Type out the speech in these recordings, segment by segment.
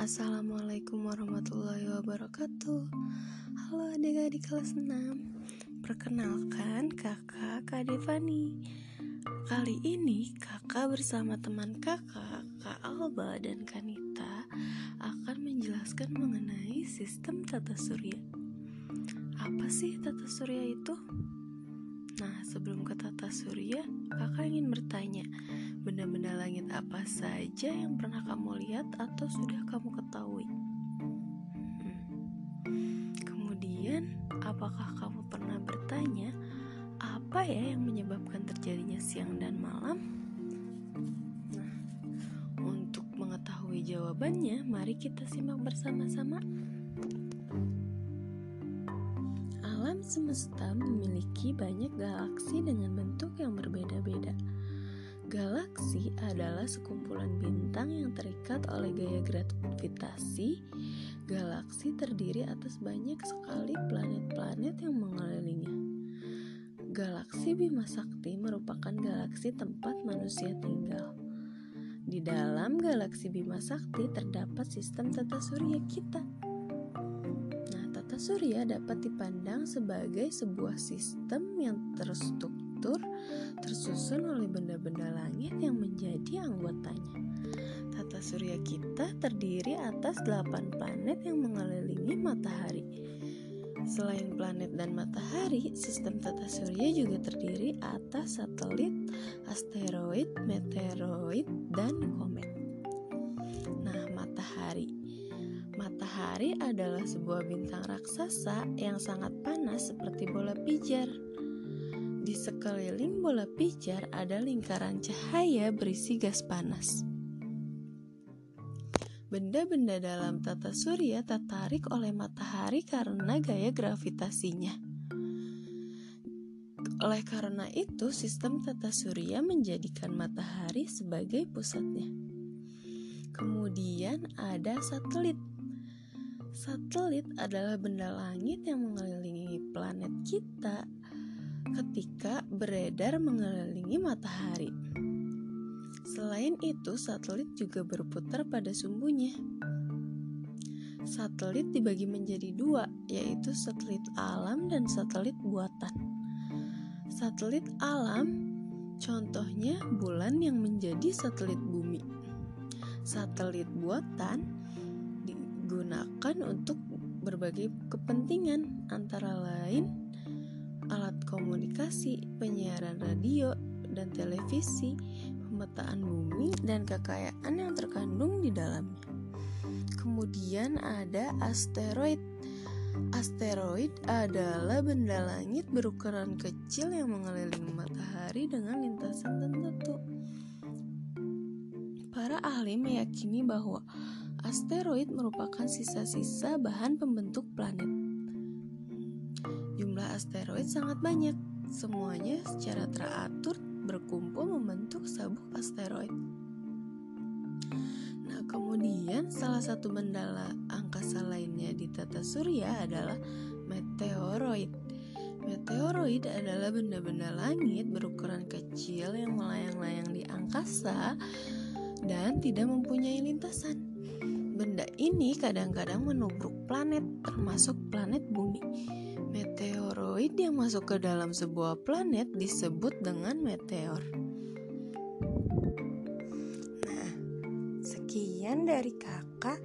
Assalamualaikum warahmatullahi wabarakatuh. Halo adik-adik kelas 6. Perkenalkan kakak Devani. Kali ini kakak bersama teman kakak, Kak Alba dan Kanita, akan menjelaskan mengenai sistem tata surya. Apa sih tata surya itu? Nah, sebelum ke tata surya, kakak ingin bertanya, benda-benda langit apa saja yang pernah kamu lihat atau sudah kamu ketahui? Kemudian, apakah kamu pernah bertanya, apa ya yang menyebabkan terjadinya siang dan malam? Nah, untuk mengetahui jawabannya, mari kita simak bersama-sama. Alam semesta memiliki banyak galaksi dengan bentuk yang berbeda-beda. Galaksi adalah sekumpulan bintang yang terikat oleh gaya gravitasi. Galaksi terdiri atas banyak sekali planet-planet yang mengelilinginya. Galaksi Bima Sakti merupakan galaksi tempat manusia tinggal. Di dalam galaksi Bima Sakti terdapat sistem tata surya kita. Nah, tata surya dapat dipandang sebagai sebuah sistem yang tersusun oleh benda-benda langit yang menjadi anggotanya. Tata surya kita terdiri atas 8 planet yang mengelilingi matahari. Selain planet dan matahari, sistem tata surya juga terdiri atas satelit, asteroid, meteoroid, dan komet. Nah, Matahari adalah sebuah bintang raksasa yang sangat panas seperti bola pijar. Di sekeliling bola pijar ada lingkaran cahaya berisi gas panas. Benda-benda dalam tata surya tertarik oleh matahari karena gaya gravitasinya. Oleh karena itu, sistem tata surya menjadikan matahari sebagai pusatnya. Kemudian ada satelit. Satelit adalah benda langit yang mengelilingi planet kita ketika beredar mengelilingi matahari. Selain itu, satelit juga berputar pada sumbunya. Satelit dibagi menjadi 2, yaitu satelit alam dan satelit buatan. Satelit alam, contohnya bulan yang menjadi satelit bumi. Satelit buatan digunakan untuk berbagai kepentingan, antara lain alat komunikasi, penyiaran radio dan televisi, pemetaan bumi, dan kekayaan yang terkandung di dalamnya. Kemudian ada asteroid. Asteroid adalah benda langit berukuran kecil yang mengelilingi matahari dengan lintasan tertentu. Para ahli meyakini bahwa asteroid merupakan sisa-sisa bahan pembentuk planet. Jumlah asteroid sangat banyak, semuanya secara teratur berkumpul membentuk sabuk asteroid. Nah, kemudian salah satu benda angkasa lainnya di tata surya adalah meteoroid. Meteoroid adalah benda-benda langit berukuran kecil yang melayang-layang di angkasa dan tidak mempunyai lintasan. Benda ini kadang-kadang menubruk planet, termasuk planet bumi. Meteoroid yang masuk ke dalam sebuah planet disebut dengan meteor. Nah, sekian dari kakak.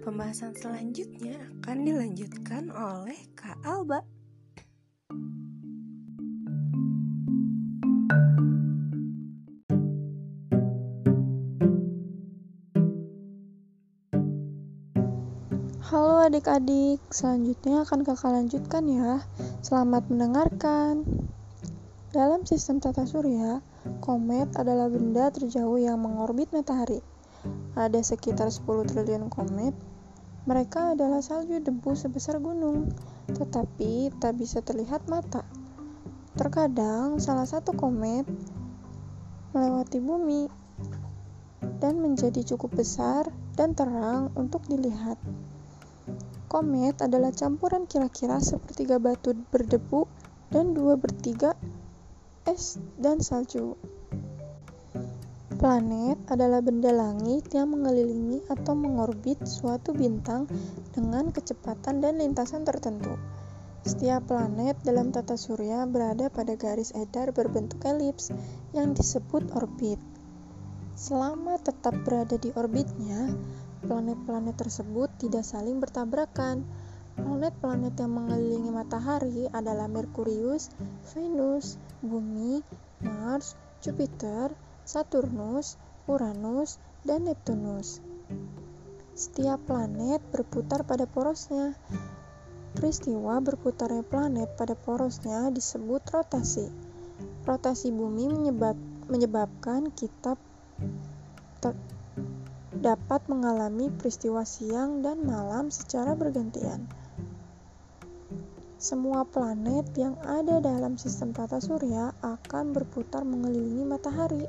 Pembahasan selanjutnya akan dilanjutkan oleh Kak Alba. Halo adik-adik, selanjutnya akan kakak lanjutkan ya. Selamat mendengarkan. Dalam sistem tata surya, komet adalah benda terjauh yang mengorbit matahari. Ada sekitar 10 triliun komet. Mereka adalah salju debu sebesar gunung, tetapi tak bisa terlihat mata. Terkadang salah satu komet melewati bumi dan menjadi cukup besar dan terang untuk dilihat. Komet adalah campuran kira-kira sepertiga batu berdebu dan 2/3 es dan salju. Planet adalah benda langit yang mengelilingi atau mengorbit suatu bintang dengan kecepatan dan lintasan tertentu. Setiap planet dalam tata surya berada pada garis edar berbentuk elips yang disebut orbit. Selama tetap berada di orbitnya, planet-planet tersebut tidak saling bertabrakan. Planet-planet yang mengelilingi matahari adalah Merkurius, Venus, Bumi, Mars, Jupiter, Saturnus, Uranus, dan Neptunus. Setiap planet berputar pada porosnya. Peristiwa berputarnya planet pada porosnya disebut rotasi. Rotasi bumi menyebabkan kita dapat mengalami peristiwa siang dan malam secara bergantian. Semua planet yang ada dalam sistem tata surya akan berputar mengelilingi matahari.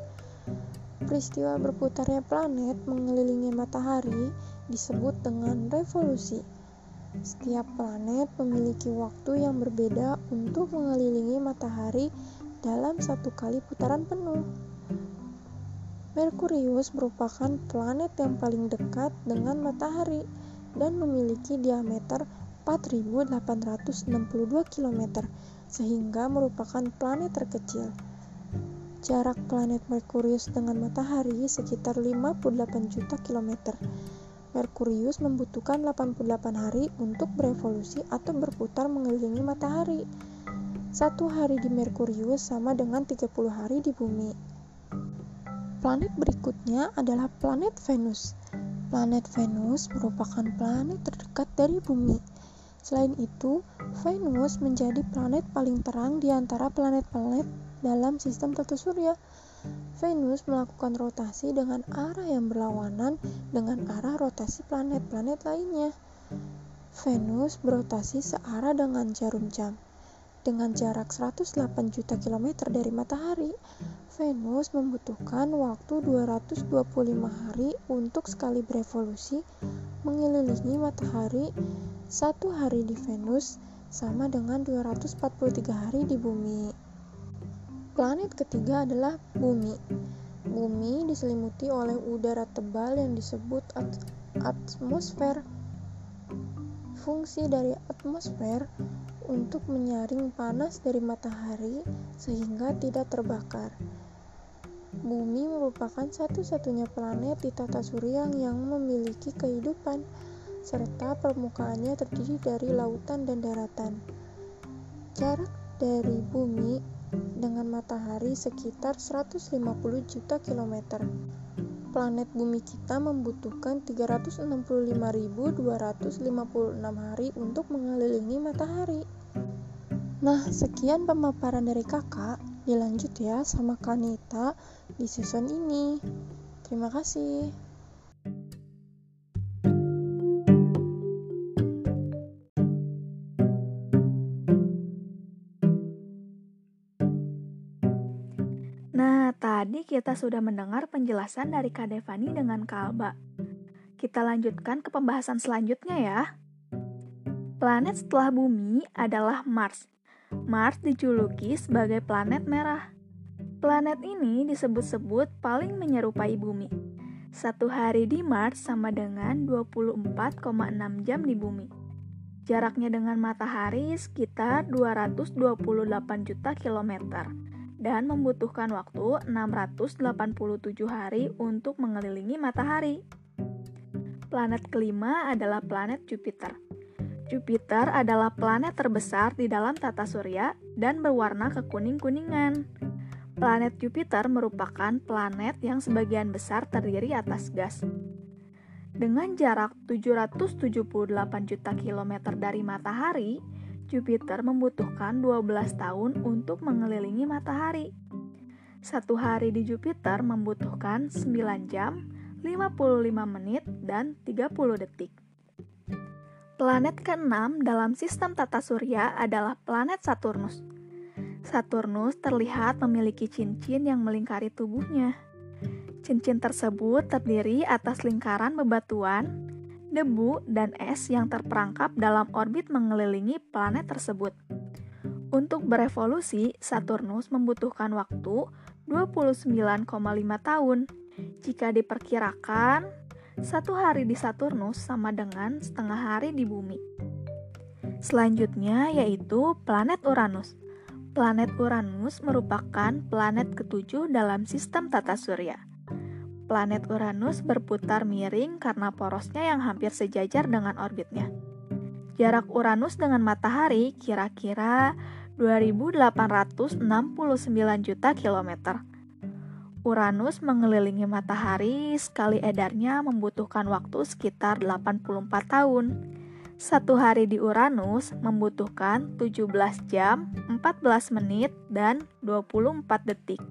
Peristiwa berputarnya planet mengelilingi matahari disebut dengan revolusi. Setiap planet memiliki waktu yang berbeda untuk mengelilingi matahari dalam satu kali putaran penuh. Merkurius merupakan planet yang paling dekat dengan matahari dan memiliki diameter 4.862 km, sehingga merupakan planet terkecil. Jarak planet Merkurius dengan matahari sekitar 58 juta kilometer. Merkurius membutuhkan 88 hari untuk berevolusi atau berputar mengelilingi matahari. Satu hari di Merkurius sama dengan 30 hari di Bumi. Planet berikutnya adalah planet Venus. Planet Venus merupakan planet terdekat dari Bumi. Selain itu, Venus menjadi planet paling terang di antara planet-planet dalam sistem tata surya. Venus melakukan rotasi dengan arah yang berlawanan dengan arah rotasi planet-planet lainnya. Venus berotasi searah dengan jarum jam. Dengan jarak 108 juta kilometer dari matahari, Venus membutuhkan waktu 225 hari untuk sekali berevolusi mengelilingi matahari. Satu hari di Venus sama dengan 243 hari di Bumi. Planet ketiga adalah Bumi. Bumi diselimuti oleh udara tebal yang disebut atmosfer. Fungsi dari atmosfer untuk menyaring panas dari matahari sehingga tidak terbakar. Bumi merupakan satu-satunya planet di tata surya yang memiliki kehidupan, serta permukaannya terdiri dari lautan dan daratan. Jarak dari Bumi dengan matahari sekitar 150 juta kilometer. Planet Bumi kita membutuhkan 365.256 hari untuk mengelilingi matahari. Nah, sekian pemaparan dari kakak. Dilanjut ya sama Kanita di season ini. Terima kasih. Nah, tadi kita sudah mendengar penjelasan dari Kak Devani dengan Kak Alba. Kita lanjutkan ke pembahasan selanjutnya ya. Planet setelah Bumi adalah Mars. Mars dijuluki sebagai planet merah. Planet ini disebut-sebut paling menyerupai Bumi. Satu hari di Mars sama dengan 24,6 jam di Bumi. Jaraknya dengan matahari sekitar 228 juta kilometer. Dan membutuhkan waktu 687 hari untuk mengelilingi matahari. Planet kelima adalah planet Jupiter. Jupiter adalah planet terbesar di dalam tata surya dan berwarna kekuning-kuningan. Planet Jupiter merupakan planet yang sebagian besar terdiri atas gas. Dengan jarak 778 juta kilometer dari matahari, Jupiter membutuhkan 12 tahun untuk mengelilingi matahari. Satu hari di Jupiter membutuhkan 9 jam, 55 menit, dan 30 detik. Planet ke-6 dalam sistem tata surya adalah planet Saturnus. Saturnus terlihat memiliki cincin yang melingkari tubuhnya. Cincin tersebut terdiri atas lingkaran bebatuan, debu, dan es yang terperangkap dalam orbit mengelilingi planet tersebut. Untuk berevolusi, Saturnus membutuhkan waktu 29,5 tahun. Jika diperkirakan, satu hari di Saturnus sama dengan setengah hari di Bumi. Selanjutnya yaitu planet Uranus. Planet Uranus merupakan planet ketujuh dalam sistem tata surya. Planet Uranus berputar miring karena porosnya yang hampir sejajar dengan orbitnya. Jarak Uranus dengan matahari kira-kira 2.869 juta kilometer. Uranus mengelilingi matahari sekali edarnya membutuhkan waktu sekitar 84 tahun. Satu hari di Uranus membutuhkan 17 jam, 14 menit, dan 24 detik.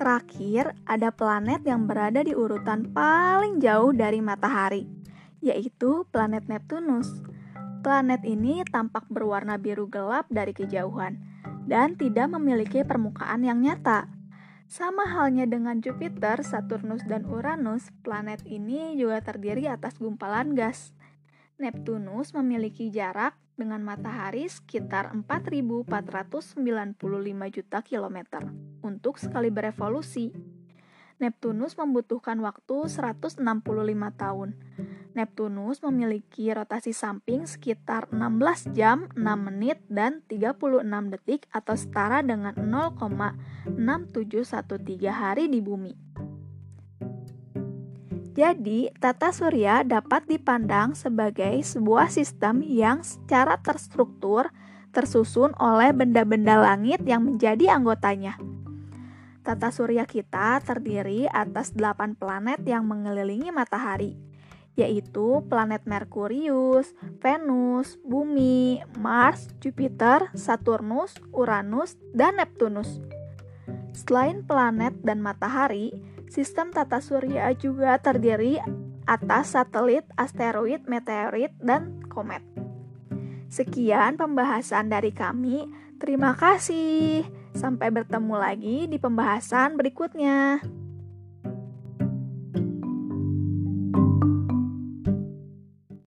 Terakhir, ada planet yang berada di urutan paling jauh dari matahari, yaitu planet Neptunus. Planet ini tampak berwarna biru gelap dari kejauhan dan tidak memiliki permukaan yang nyata. Sama halnya dengan Jupiter, Saturnus, dan Uranus, planet ini juga terdiri atas gumpalan gas. Neptunus memiliki jarak dengan matahari sekitar 4.495 juta kilometer untuk sekali berevolusi. Neptunus membutuhkan waktu 165 tahun. Neptunus memiliki rotasi samping sekitar 16 jam, 6 menit, dan 36 detik atau setara dengan 0,6713 hari di Bumi. Jadi, tata surya dapat dipandang sebagai sebuah sistem yang secara terstruktur tersusun oleh benda-benda langit yang menjadi anggotanya. Tata surya kita terdiri atas 8 planet yang mengelilingi matahari, yaitu planet Merkurius, Venus, Bumi, Mars, Jupiter, Saturnus, Uranus, dan Neptunus. Selain planet dan matahari, sistem tata surya juga terdiri atas satelit, asteroid, meteorit, dan komet. Sekian pembahasan dari kami. Terima kasih. Sampai bertemu lagi di pembahasan berikutnya.